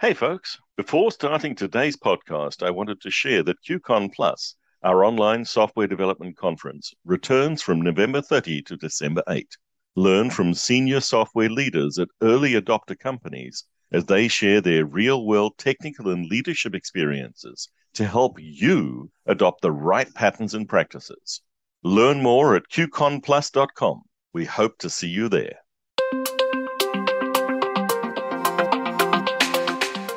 Hey folks, before starting today's podcast, I wanted to share that QCon Plus, our online software development conference, returns from November 30 to December 8. Learn from senior software leaders at early adopter companies as they share their real-world technical and leadership experiences to help you adopt the right patterns and practices. Learn more at qconplus.com. We hope to see you there.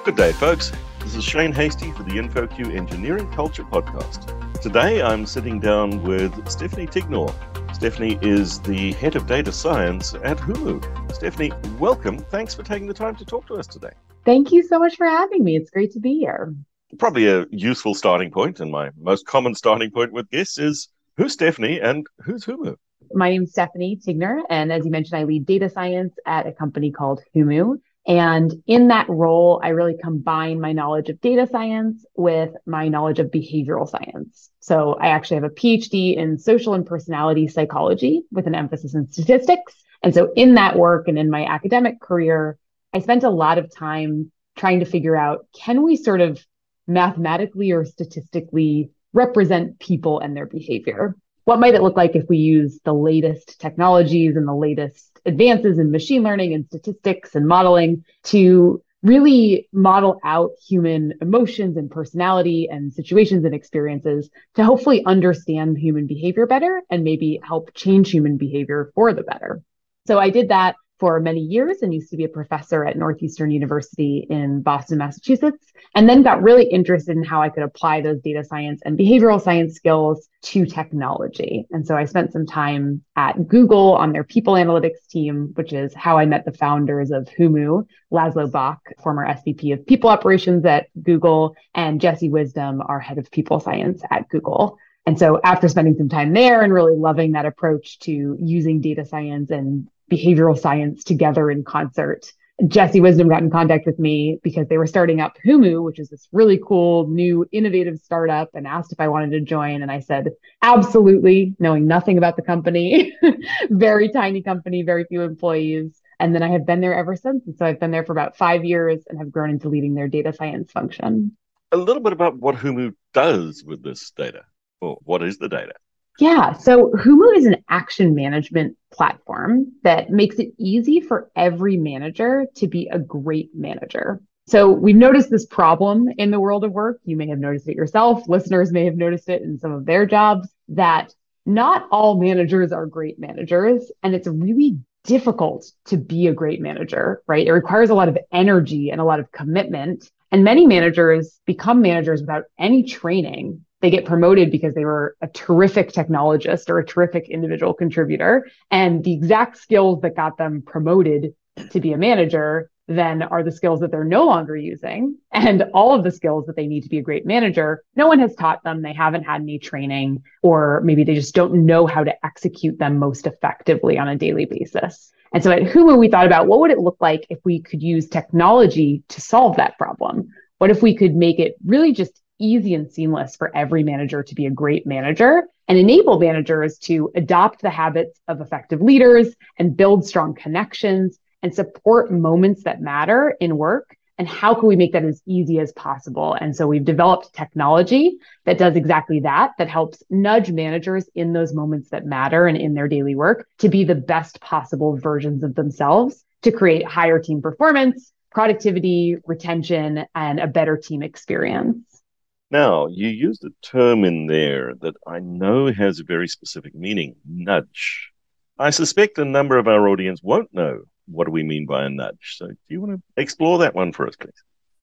Good day, folks. This is Shane Hasty for the InfoQ Engineering Culture Podcast. Today, I'm sitting down with Stephanie Tignor. Stephanie is the head of data science at Humu. Stephanie, welcome. Thanks for taking the time to talk to us today. Thank you so much for having me. It's great to be here. Probably a useful starting point, and my most common starting point with guests is, who's Stephanie and who's Humu? My name's Stephanie Tignor, and as you mentioned, I lead data science at a company called Humu. And in that role, I really combine my knowledge of data science with my knowledge of behavioral science. So I actually have a PhD in social and personality psychology with an emphasis in statistics. And so in that work and in my academic career, I spent a lot of time trying to figure out, can we sort of mathematically or statistically represent people and their behavior? What might it look like if we use the latest technologies and the latest advances in machine learning and statistics and modeling to really model out human emotions and personality and situations and experiences to hopefully understand human behavior better and maybe help change human behavior for the better? So I did that for many years and used to be a professor at Northeastern University in Boston, Massachusetts, and then got really interested in how I could apply those data science and behavioral science skills to technology. And so I spent some time at Google on their people analytics team, which is how I met the founders of Humu, Laszlo Bock, former SVP of people operations at Google, and Jesse Wisdom, our head of people science at Google. And so after spending some time there and really loving that approach to using data science and behavioral science together in concert, Jesse Wisdom got in contact with me because they were starting up Humu, which is this really cool, new, innovative startup, and asked if I wanted to join. And I said, absolutely, knowing nothing about the company, very tiny company, very few employees. And then I have been there ever since. And so I've been there for about 5 years and have grown into leading their data science function. A little bit about what Humu does with this data, or what is the data? Yeah, so Humu is an action management platform that makes it easy for every manager to be a great manager. So we've noticed this problem in the world of work. You may have noticed it yourself. Listeners may have noticed it in some of their jobs, that not all managers are great managers. And it's really difficult to be a great manager, right? It requires a lot of energy and a lot of commitment. And many managers become managers without any training. They get promoted because they were a terrific technologist or a terrific individual contributor. And the exact skills that got them promoted to be a manager then are the skills that they're no longer using. And all of the skills that they need to be a great manager, no one has taught them. They haven't had any training, or maybe they just don't know how to execute them most effectively on a daily basis. And so at Humu, we thought about what would it look like if we could use technology to solve that problem? What if we could make it really just easy and seamless for every manager to be a great manager and enable managers to adopt the habits of effective leaders and build strong connections and support moments that matter in work? And how can we make that as easy as possible? And so we've developed technology that does exactly that, that helps nudge managers in those moments that matter and in their daily work to be the best possible versions of themselves to create higher team performance, productivity, retention, and a better team experience. Now, you used a term in there that I know has a very specific meaning, nudge. I suspect a number of our audience won't know what do we mean by a nudge. So do you want to explore that one for us, please?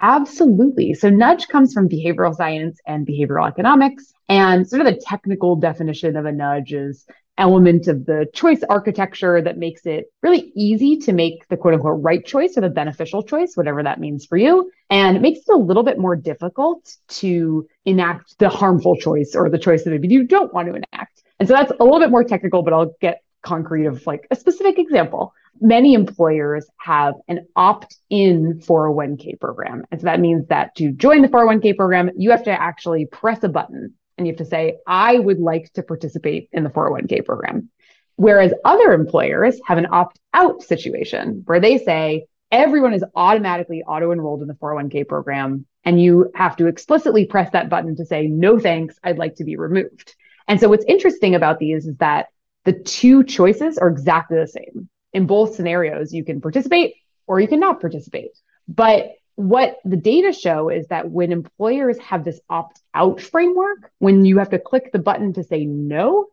Absolutely. So nudge comes from behavioral science and behavioral economics. And sort of the technical definition of a nudge is element of the choice architecture that makes it really easy to make the quote unquote right choice or the beneficial choice, whatever that means for you. And it makes it a little bit more difficult to enact the harmful choice or the choice that maybe you don't want to enact. And so that's a little bit more technical, but I'll get concrete of like a specific example. Many employers have an opt-in 401k program. And so that means that to join the 401k program, you have to actually press a button. And you have to say, I would like to participate in the 401k program. Whereas other employers have an opt-out situation where they say, everyone is automatically auto-enrolled in the 401k program. And you have to explicitly press that button to say, no, thanks, I'd like to be removed. And so what's interesting about these is that the two choices are exactly the same. In both scenarios, you can participate or you can not participate. But what the data show is that when employers have this opt-out framework, when you have to click the button to say no,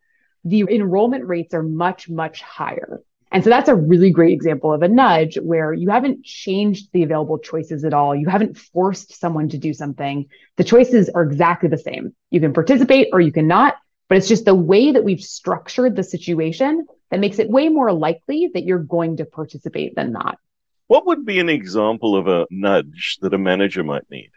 the enrollment rates are much, much higher. And so that's a really great example of a nudge where you haven't changed the available choices at all. You haven't forced someone to do something. The choices are exactly the same. You can participate or you cannot, but it's just the way that we've structured the situation that makes it way more likely that you're going to participate than not. What would be an example of a nudge that a manager might need?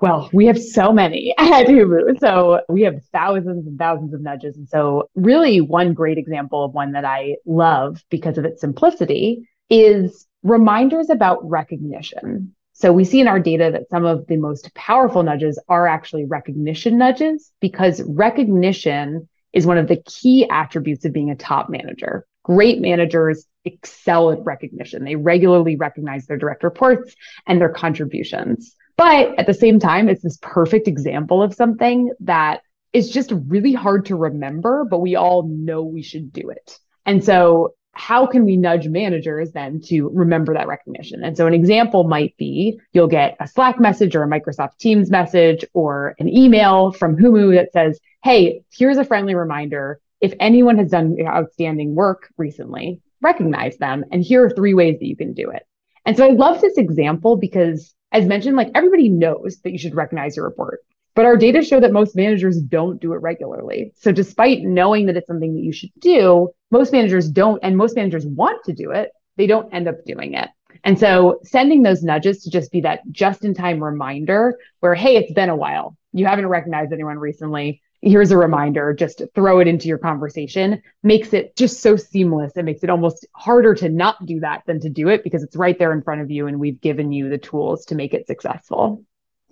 Well, we have so many at Humu. So we have thousands and thousands of nudges. And so really one great example of one that I love because of its simplicity is reminders about recognition. So we see in our data that some of the most powerful nudges are actually recognition nudges because recognition is one of the key attributes of being a top manager. Great managers excel at recognition. They regularly recognize their direct reports and their contributions. But at the same time, it's this perfect example of something that is just really hard to remember, but we all know we should do it. And so how can we nudge managers then to remember that recognition? And so an example might be you'll get a Slack message or a Microsoft Teams message or an email from Humu that says, hey, here's a friendly reminder. If anyone has done outstanding work recently, recognize them. And here are three ways that you can do it. And so I love this example because as mentioned, like everybody knows that you should recognize your report, but our data show that most managers don't do it regularly. So despite knowing that it's something that you should do, most managers don't, and most managers want to do it, they don't end up doing it. And so sending those nudges to just be that just-in-time reminder where, hey, it's been a while. You haven't recognized anyone recently. Here's a reminder, just throw it into your conversation, makes it just so seamless. It makes it almost harder to not do that than to do it because it's right there in front of you and we've given you the tools to make it successful.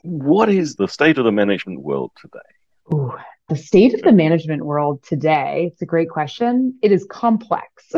What is the state of the management world today? Ooh, the state of the management world today, it's a great question. It is complex.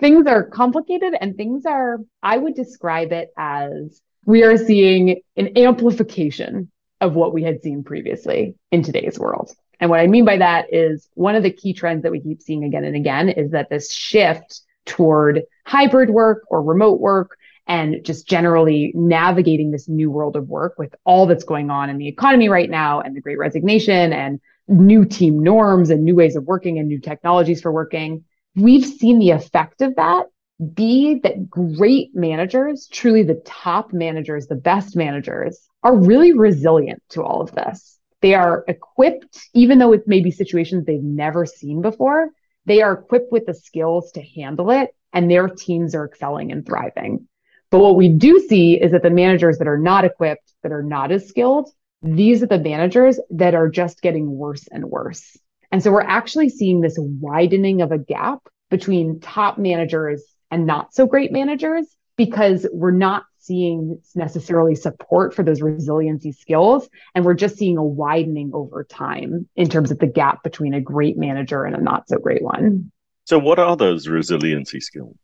Things are complicated and things are, I would describe it as we are seeing an amplification of what we had seen previously in today's world. And what I mean by that is one of the key trends that we keep seeing again and again is that this shift toward hybrid work or remote work and just generally navigating this new world of work with all that's going on in the economy right now and the Great Resignation and new team norms and new ways of working and new technologies for working. We've seen the effect of that be that great managers, truly the top managers, the best managers, are really resilient to all of this. They are equipped, even though it may be situations they've never seen before, they are equipped with the skills to handle it, and their teams are excelling and thriving. But what we do see is that the managers that are not equipped, that are not as skilled, these are the managers that are just getting worse and worse. And so we're actually seeing this widening of a gap between top managers and not so great managers, because we're not seeing necessarily support for those resiliency skills. And we're just seeing a widening over time in terms of the gap between a great manager and a not so great one. So what are those resiliency skills?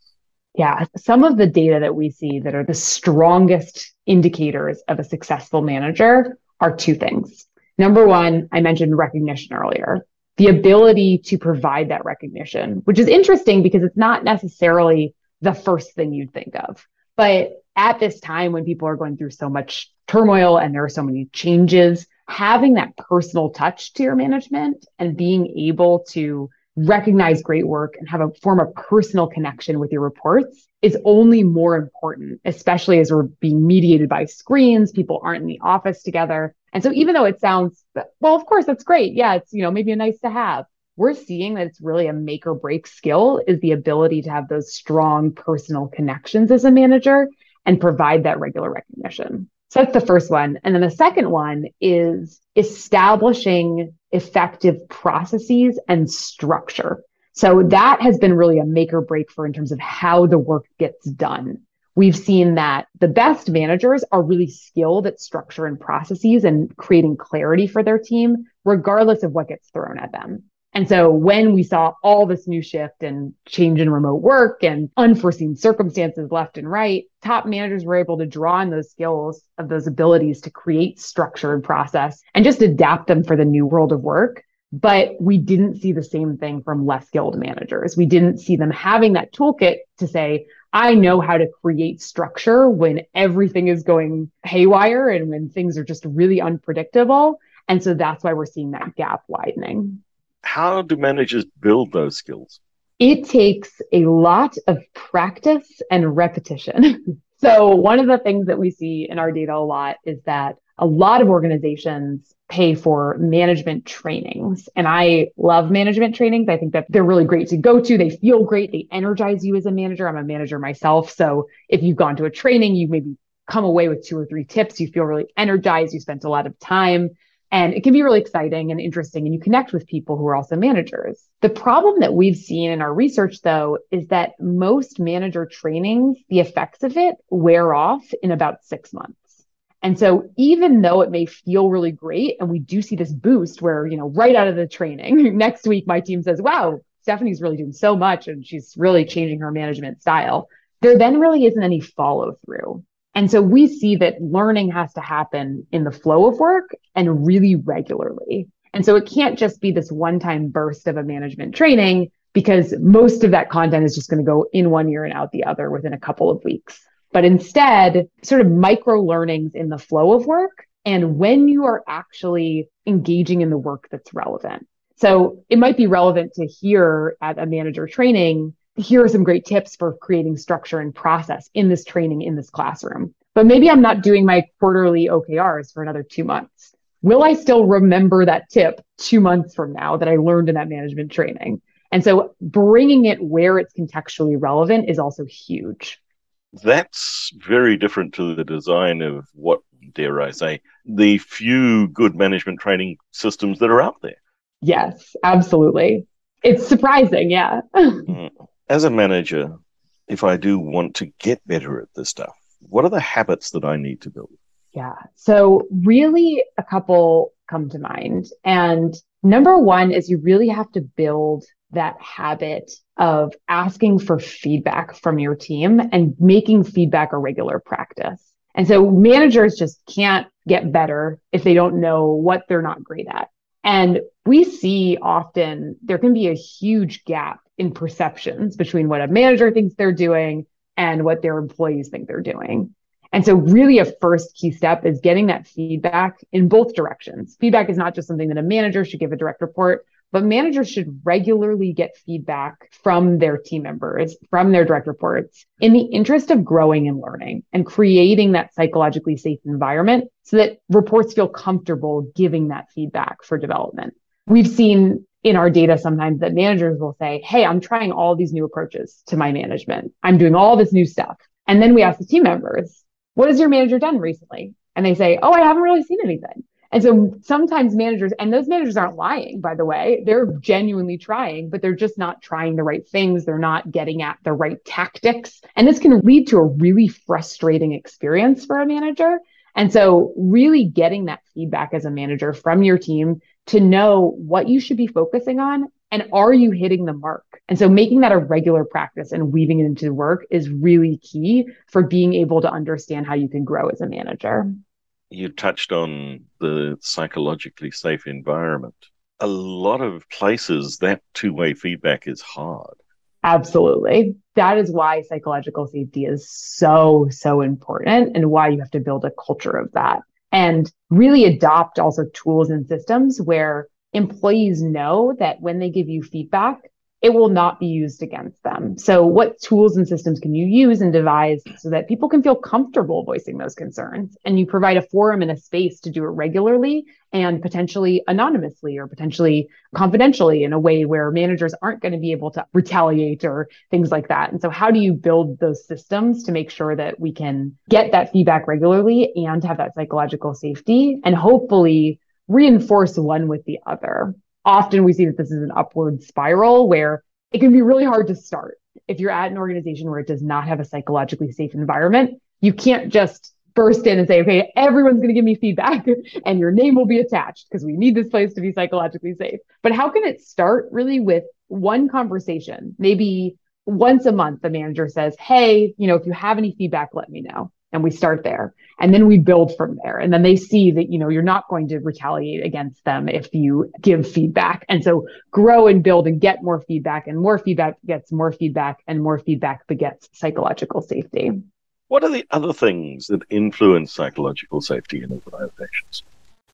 Yeah, some of the data that we see that are the strongest indicators of a successful manager are two things. Number one, I mentioned recognition earlier. The ability to provide that recognition, which is interesting because it's not necessarily the first thing you'd think of. But at this time when people are going through so much turmoil and there are so many changes, having that personal touch to your management and being able to recognize great work and have a form of personal connection with your reports is only more important, especially as we're being mediated by screens, people aren't in the office together. And so even though it sounds, well, of course, that's great. Yeah, it's, maybe a nice to have. We're seeing that it's really a make or break skill is the ability to have those strong personal connections as a manager and provide that regular recognition. So that's the first one. And then the second one is establishing effective processes and structure. So that has been really a make or break for in terms of how the work gets done. We've seen that the best managers are really skilled at structure and processes and creating clarity for their team, regardless of what gets thrown at them. And so when we saw all this new shift and change in remote work and unforeseen circumstances left and right, top managers were able to draw on those skills of those abilities to create structure and process and just adapt them for the new world of work. But we didn't see the same thing from less skilled managers. We didn't see them having that toolkit to say, I know how to create structure when everything is going haywire and when things are just really unpredictable. And so that's why we're seeing that gap widening. How do managers build those skills? It takes a lot of practice and repetition. So one of the things that we see in our data a lot is that a lot of organizations pay for management trainings. And I love management trainings. I think that they're really great to go to. They feel great. They energize you as a manager. I'm a manager myself. So if you've gone to a training, you maybe come away with 2 or 3 tips. You feel really energized. You spent a lot of time. And it can be really exciting and interesting, and you connect with people who are also managers. The problem that we've seen in our research, though, is that most manager trainings, the effects of it wear off in about 6 months. And so even though it may feel really great, and we do see this boost where, you know, right out of the training, next week, my team says, wow, Stephanie's really doing so much, and she's really changing her management style. There then really isn't any follow through. And so we see that learning has to happen in the flow of work and really regularly. And so it can't just be this one-time burst of a management training, because most of that content is just going to go in one ear and out the other within a couple of weeks. But instead, sort of micro learnings in the flow of work and when you are actually engaging in the work that's relevant. So it might be relevant to hear at a manager training, here are some great tips for creating structure and process in this training, in this classroom. But maybe I'm not doing my quarterly OKRs for another 2 months. Will I still remember that tip 2 months from now that I learned in that management training? And so bringing it where it's contextually relevant is also huge. That's very different to the design of what, dare I say, the few good management training systems that are out there. Yes, absolutely. It's surprising, yeah. As a manager, if I do want to get better at this stuff, what are the habits that I need to build? Yeah. So really a couple come to mind. And number one is you really have to build that habit of asking for feedback from your team and making feedback a regular practice. And so managers just can't get better if they don't know what they're not great at. And we see often there can be a huge gap in perceptions between what a manager thinks they're doing and what their employees think they're doing. And so really a first key step is getting that feedback in both directions. Feedback is not just something that a manager should give a direct report, but managers should regularly get feedback from their team members, from their direct reports, in the interest of growing and learning and creating that psychologically safe environment so that reports feel comfortable giving that feedback for development. We've seen in our data sometimes that managers will say, hey, I'm trying all these new approaches to my management. I'm doing all this new stuff. And then we ask the team members, what has your manager done recently? And they say, oh, I haven't really seen anything. And so sometimes managers, and those managers aren't lying, by the way, they're genuinely trying, but they're just not trying the right things. They're not getting at the right tactics. And this can lead to a really frustrating experience for a manager. And so really getting that feedback as a manager from your team to know what you should be focusing on and are you hitting the mark? And so making that a regular practice and weaving it into work is really key for being able to understand how you can grow as a manager. You touched on the psychologically safe environment. A lot of places, that two-way feedback is hard. Absolutely. That is why psychological safety is so, so important and why you have to build a culture of that and really adopt also tools and systems where employees know that when they give you feedback, it will not be used against them. So what tools and systems can you use and devise so that people can feel comfortable voicing those concerns? And you provide a forum and a space to do it regularly and potentially anonymously or potentially confidentially in a way where managers aren't going to be able to retaliate or things like that. And so how do you build those systems to make sure that we can get that feedback regularly and have that psychological safety and hopefully reinforce one with the other? Often we see that this is an upward spiral where it can be really hard to start. If you're at an organization where it does not have a psychologically safe environment, you can't just burst in and say, okay, everyone's going to give me feedback and your name will be attached because we need this place to be psychologically safe. But how can it start really with one conversation? Maybe once a month, the manager says, hey, you know, if you have any feedback, let me know. And we start there. And then we build from there. And then they see that, you know, you're not going to retaliate against them if you give feedback. And so grow and build and get more feedback, and more feedback gets more feedback, and more feedback begets psychological safety. What are the other things that influence psychological safety in organizations?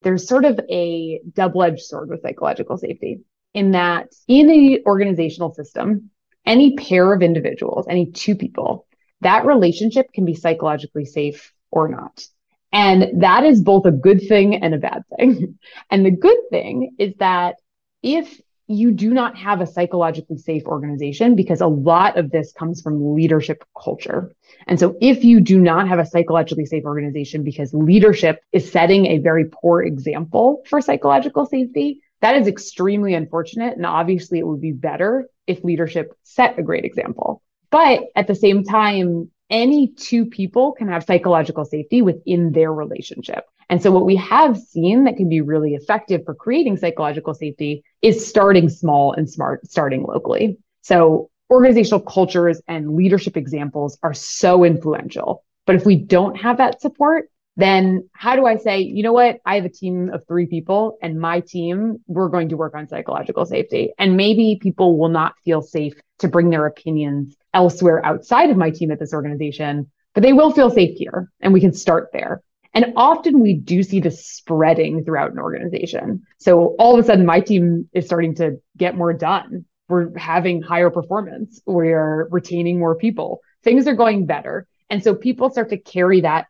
There's sort of a double-edged sword with psychological safety in that in the organizational system, any pair of individuals, any two people, that relationship can be psychologically safe or not. And that is both a good thing and a bad thing. And the good thing is that if you do not have a psychologically safe organization, because a lot of this comes from leadership culture. And so if you do not have a psychologically safe organization because leadership is setting a very poor example for psychological safety, that is extremely unfortunate. And obviously it would be better if leadership set a great example. But at the same time, any two people can have psychological safety within their relationship. And so what we have seen that can be really effective for creating psychological safety is starting small and smart, starting locally. So organizational cultures and leadership examples are so influential. But if we don't have that support, then how do I say, you know what, I have a team of three people and my team, we're going to work on psychological safety. And maybe people will not feel safe to bring their opinions elsewhere outside of my team at this organization, but they will feel safe here and we can start there. And often we do see this spreading throughout an organization. So all of a sudden my team is starting to get more done. We're having higher performance. We're retaining more people. Things are going better. And so people start to carry that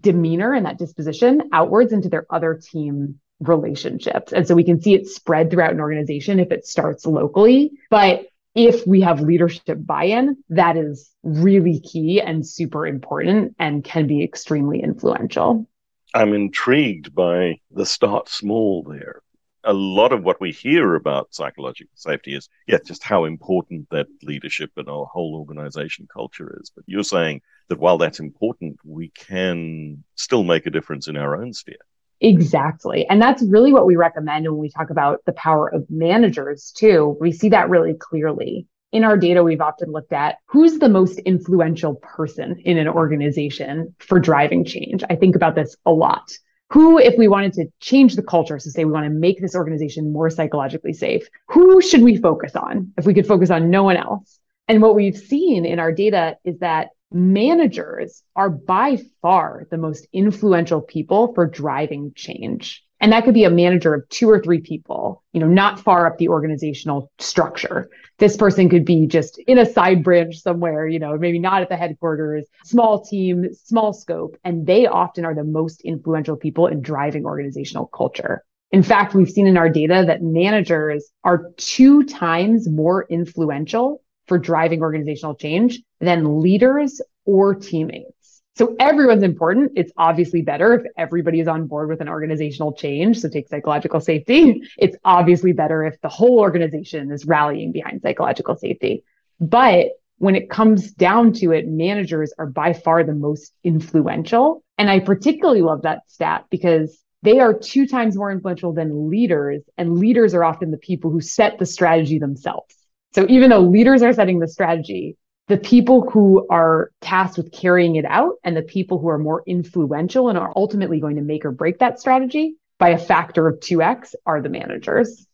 demeanor and that disposition outwards into their other team relationships. And so we can see it spread throughout an organization if it starts locally. But if we have leadership buy-in, that is really key and super important and can be extremely influential. I'm intrigued by the start small there. A lot of what we hear about psychological safety is, yeah, just how important that leadership and our whole organization culture is. But you're saying that while that's important, we can still make a difference in our own sphere. Exactly. And that's really what we recommend when we talk about the power of managers too. We see that really clearly. In our data, we've often looked at who's the most influential person in an organization for driving change. I think about this a lot. Who, if we wanted to change the culture, so say we want to make this organization more psychologically safe, who should we focus on if we could focus on no one else? And what we've seen in our data is that managers are by far the most influential people for driving change. And that could be a manager of two or three people, you know, not far up the organizational structure. This person could be just in a side branch somewhere, you know, maybe not at the headquarters, small team, small scope. And they often are the most influential people in driving organizational culture. In fact, we've seen in our data that managers are 2 times more influential for driving organizational change than leaders or teammates. So everyone's important. It's obviously better if everybody is on board with an organizational change. So take psychological safety. It's obviously better if the whole organization is rallying behind psychological safety. But when it comes down to it, managers are by far the most influential. And I particularly love that stat because they are 2 times more influential than leaders. And leaders are often the people who set the strategy themselves. So even though leaders are setting the strategy, the people who are tasked with carrying it out and the people who are more influential and are ultimately going to make or break that strategy by a factor of 2x are the managers.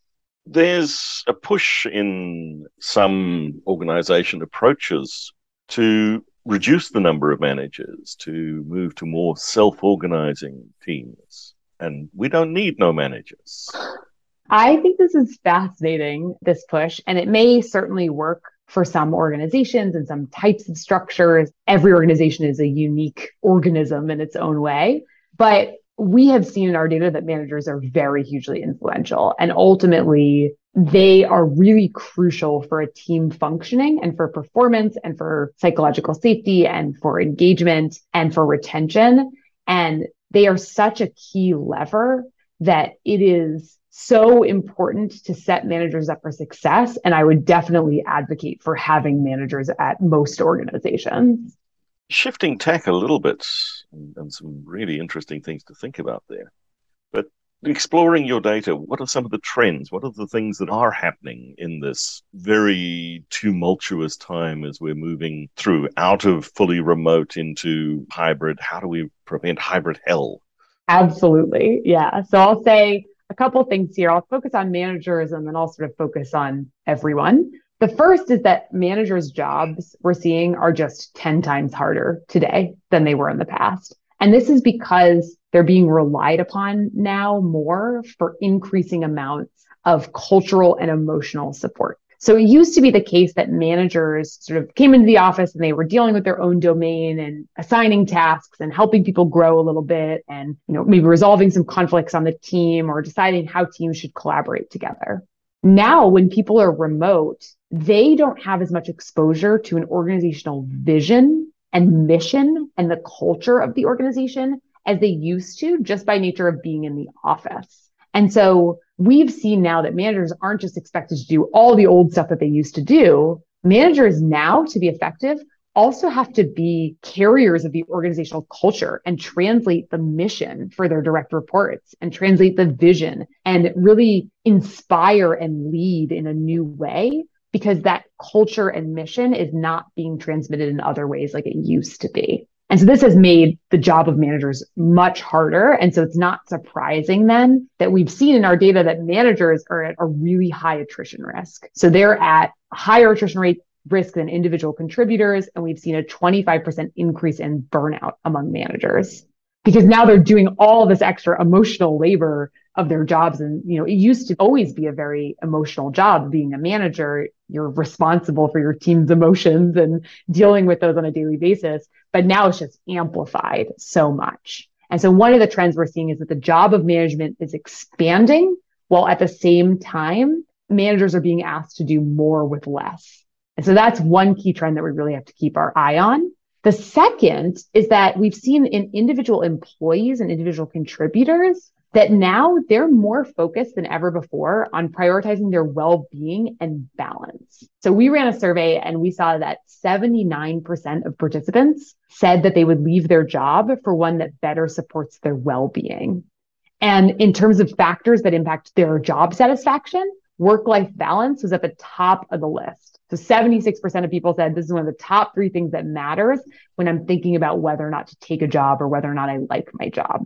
There's a push in some organization approaches to reduce the number of managers, to move to more self-organizing teams. And we don't need no managers. I think this is fascinating, this push, and it may certainly work for some organizations and some types of structures. Every organization is a unique organism in its own way, but we have seen in our data that managers are very hugely influential, and ultimately they are really crucial for a team functioning and for performance and for psychological safety and for engagement and for retention. And they are such a key lever that it is so important to set managers up for success. And I would definitely advocate for having managers at most organizations. Shifting tack a little bit, and some really interesting things to think about there. But exploring your data, what are some of the trends? What are the things that are happening in this very tumultuous time as we're moving through out of fully remote into hybrid? How do we prevent hybrid hell? Absolutely. Yeah. So I'll say a couple things here. I'll focus on managers and then I'll sort of focus on everyone. The first is that managers' jobs we're seeing are just 10 times harder today than they were in the past. And this is because they're being relied upon now more for increasing amounts of cultural and emotional support. So it used to be the case that managers sort of came into the office and they were dealing with their own domain and assigning tasks and helping people grow a little bit and, you know, maybe resolving some conflicts on the team or deciding how teams should collaborate together. Now, when people are remote, they don't have as much exposure to an organizational vision and mission and the culture of the organization as they used to just by nature of being in the office. And so we've seen now that managers aren't just expected to do all the old stuff that they used to do. Managers now, to be effective, also have to be carriers of the organizational culture and translate the mission for their direct reports and translate the vision and really inspire and lead in a new way, because that culture and mission is not being transmitted in other ways like it used to be. And so this has made the job of managers much harder. And so it's not surprising then that we've seen in our data that managers are at a really high attrition risk. So they're at a higher attrition rate risk than individual contributors. And we've seen a 25% increase in burnout among managers, because now they're doing all this extra emotional labor of their jobs. And, you know, it used to always be a very emotional job being a manager. You're responsible for your team's emotions and dealing with those on a daily basis. But now it's just amplified so much. And so one of the trends we're seeing is that the job of management is expanding, while at the same time, managers are being asked to do more with less. And so that's one key trend that we really have to keep our eye on. The second is that we've seen in individual employees and individual contributors that now they're more focused than ever before on prioritizing their well-being and balance. So we ran a survey and we saw that 79% of participants said that they would leave their job for one that better supports their well-being. And in terms of factors that impact their job satisfaction, work-life balance was at the top of the list. So 76% of people said this is one of the top three things that matters when I'm thinking about whether or not to take a job or whether or not I like my job.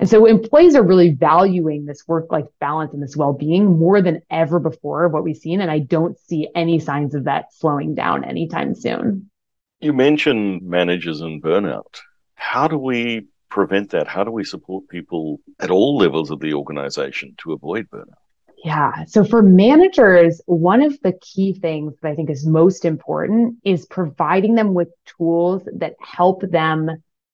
And so employees are really valuing this work-life balance and this well-being more than ever before, what we've seen. And I don't see any signs of that slowing down anytime soon. You mentioned managers and burnout. How do we prevent that? How do we support people at all levels of the organization to avoid burnout? Yeah. So for managers, one of the key things that I think is most important is providing them with tools that help them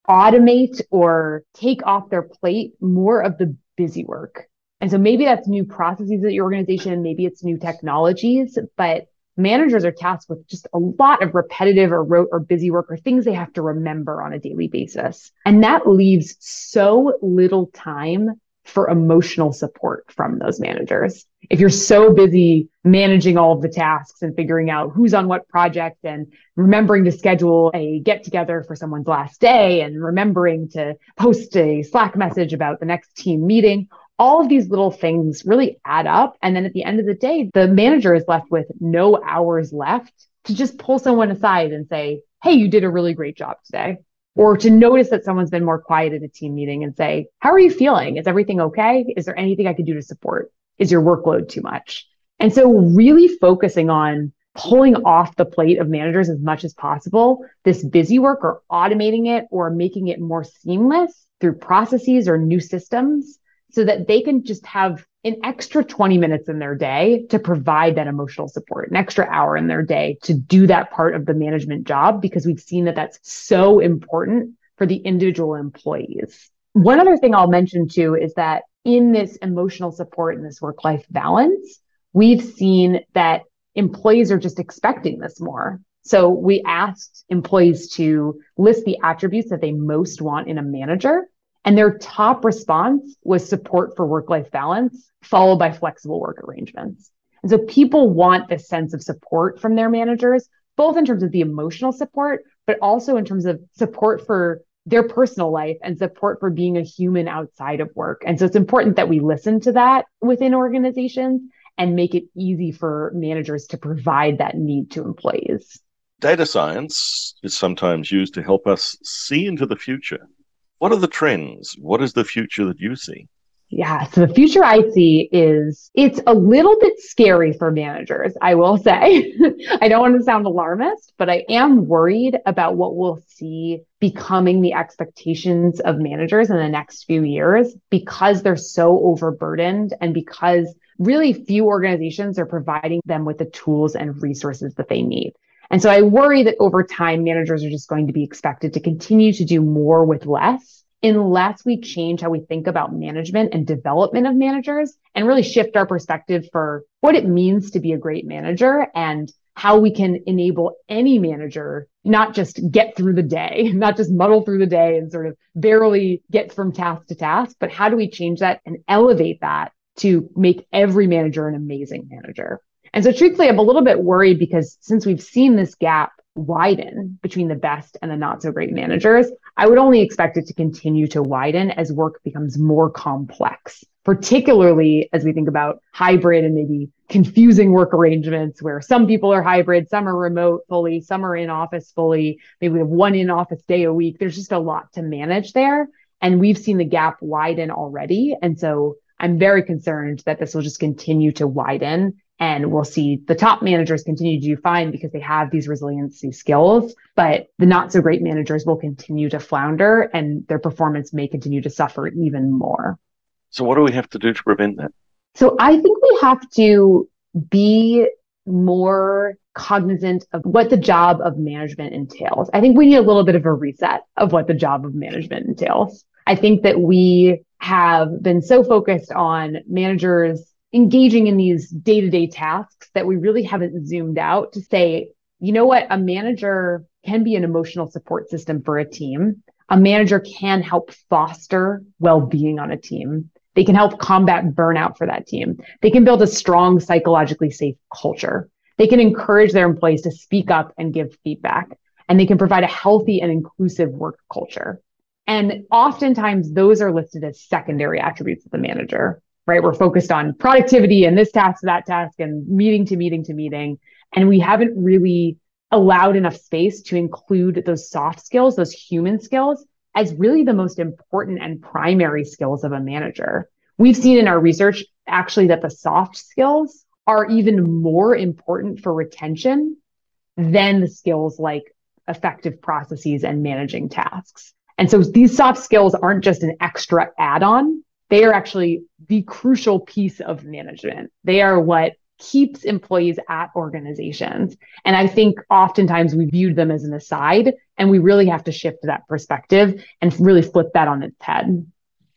automate or take off their plate more of the busy work. And so maybe that's new processes at your organization, maybe it's new technologies, but managers are tasked with just a lot of repetitive or rote or busy work or things they have to remember on a daily basis. And that leaves so little time for emotional support from those managers. If you're so busy managing all of the tasks and figuring out who's on what project and remembering to schedule a get together for someone's last day and remembering to post a Slack message about the next team meeting, all of these little things really add up. And then at the end of the day, the manager is left with no hours left to just pull someone aside and say, hey, you did a really great job today. Or to notice that someone's been more quiet at a team meeting and say, how are you feeling? Is everything okay? Is there anything I could do to support? Is your workload too much? And so really focusing on pulling off the plate of managers as much as possible, this busy work, or automating it or making it more seamless through processes or new systems, so that they can just have an extra 20 minutes in their day to provide that emotional support, an extra hour in their day to do that part of the management job, because we've seen that that's so important for the individual employees. One other thing I'll mention too is that in this emotional support and this work-life balance, we've seen that employees are just expecting this more. So we asked employees to list the attributes that they most want in a manager. And their top response was support for work-life balance, followed by flexible work arrangements. And so people want this sense of support from their managers, both in terms of the emotional support, but also in terms of support for their personal life and support for being a human outside of work. And so it's important that we listen to that within organizations and make it easy for managers to provide that need to employees. Data science is sometimes used to help us see into the future. What are the trends? What is the future that you see? Yeah, so the future I see is, it's a little bit scary for managers, I will say. I don't want to sound alarmist, but I am worried about what we'll see becoming the expectations of managers in the next few years, because they're so overburdened and because really few organizations are providing them with the tools and resources that they need. And so I worry that over time, managers are just going to be expected to continue to do more with less, unless we change how we think about management and development of managers and really shift our perspective for what it means to be a great manager and how we can enable any manager, not just get through the day, not just muddle through the day and sort of barely get from task to task, but how do we change that and elevate that to make every manager an amazing manager? And so truthfully, I'm a little bit worried because since we've seen this gap widen between the best and the not so great managers, I would only expect it to continue to widen as work becomes more complex, particularly as we think about hybrid and maybe confusing work arrangements where some people are hybrid, some are remote fully, some are in office fully, maybe we have one in office day a week. There's just a lot to manage there. And we've seen the gap widen already. And so I'm very concerned that this will just continue to widen. And we'll see the top managers continue to do fine because they have these resiliency skills, but the not so great managers will continue to flounder and their performance may continue to suffer even more. So what do we have to do to prevent that? So I think we have to be more cognizant of what the job of management entails. I think we need a little bit of a reset of what the job of management entails. I think that we have been so focused on managers engaging in these day-to-day tasks that we really haven't zoomed out to say, you know what, a manager can be an emotional support system for a team. A manager can help foster well-being on a team. They can help combat burnout for that team. They can build a strong, psychologically safe culture. They can encourage their employees to speak up and give feedback. And they can provide a healthy and inclusive work culture. And oftentimes, those are listed as secondary attributes of the manager. Right? We're focused on productivity and this task to that task and meeting to meeting to meeting. And we haven't really allowed enough space to include those soft skills, those human skills, as really the most important and primary skills of a manager. We've seen in our research actually that the soft skills are even more important for retention than the skills like effective processes and managing tasks. And so these soft skills aren't just an extra add-on. They are actually the crucial piece of management. They are what keeps employees at organizations. And I think oftentimes we viewed them as an aside, and we really have to shift that perspective and really flip that on its head.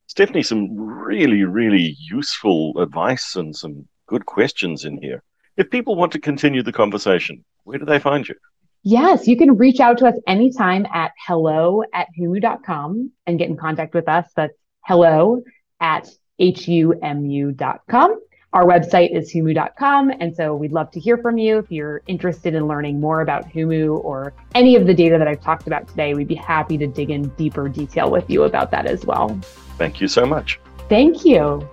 Stephanie, some really, really useful advice and some good questions in here. If people want to continue the conversation, where do they find you? Yes, you can reach out to us anytime at hello@humu.com and get in contact with us. That's hello@humu.com. Our website is humu.com. And so we'd love to hear from you. If you're interested in learning more about Humu or any of the data that I've talked about today, we'd be happy to dig in deeper detail with you about that as well. Thank you so much. Thank you.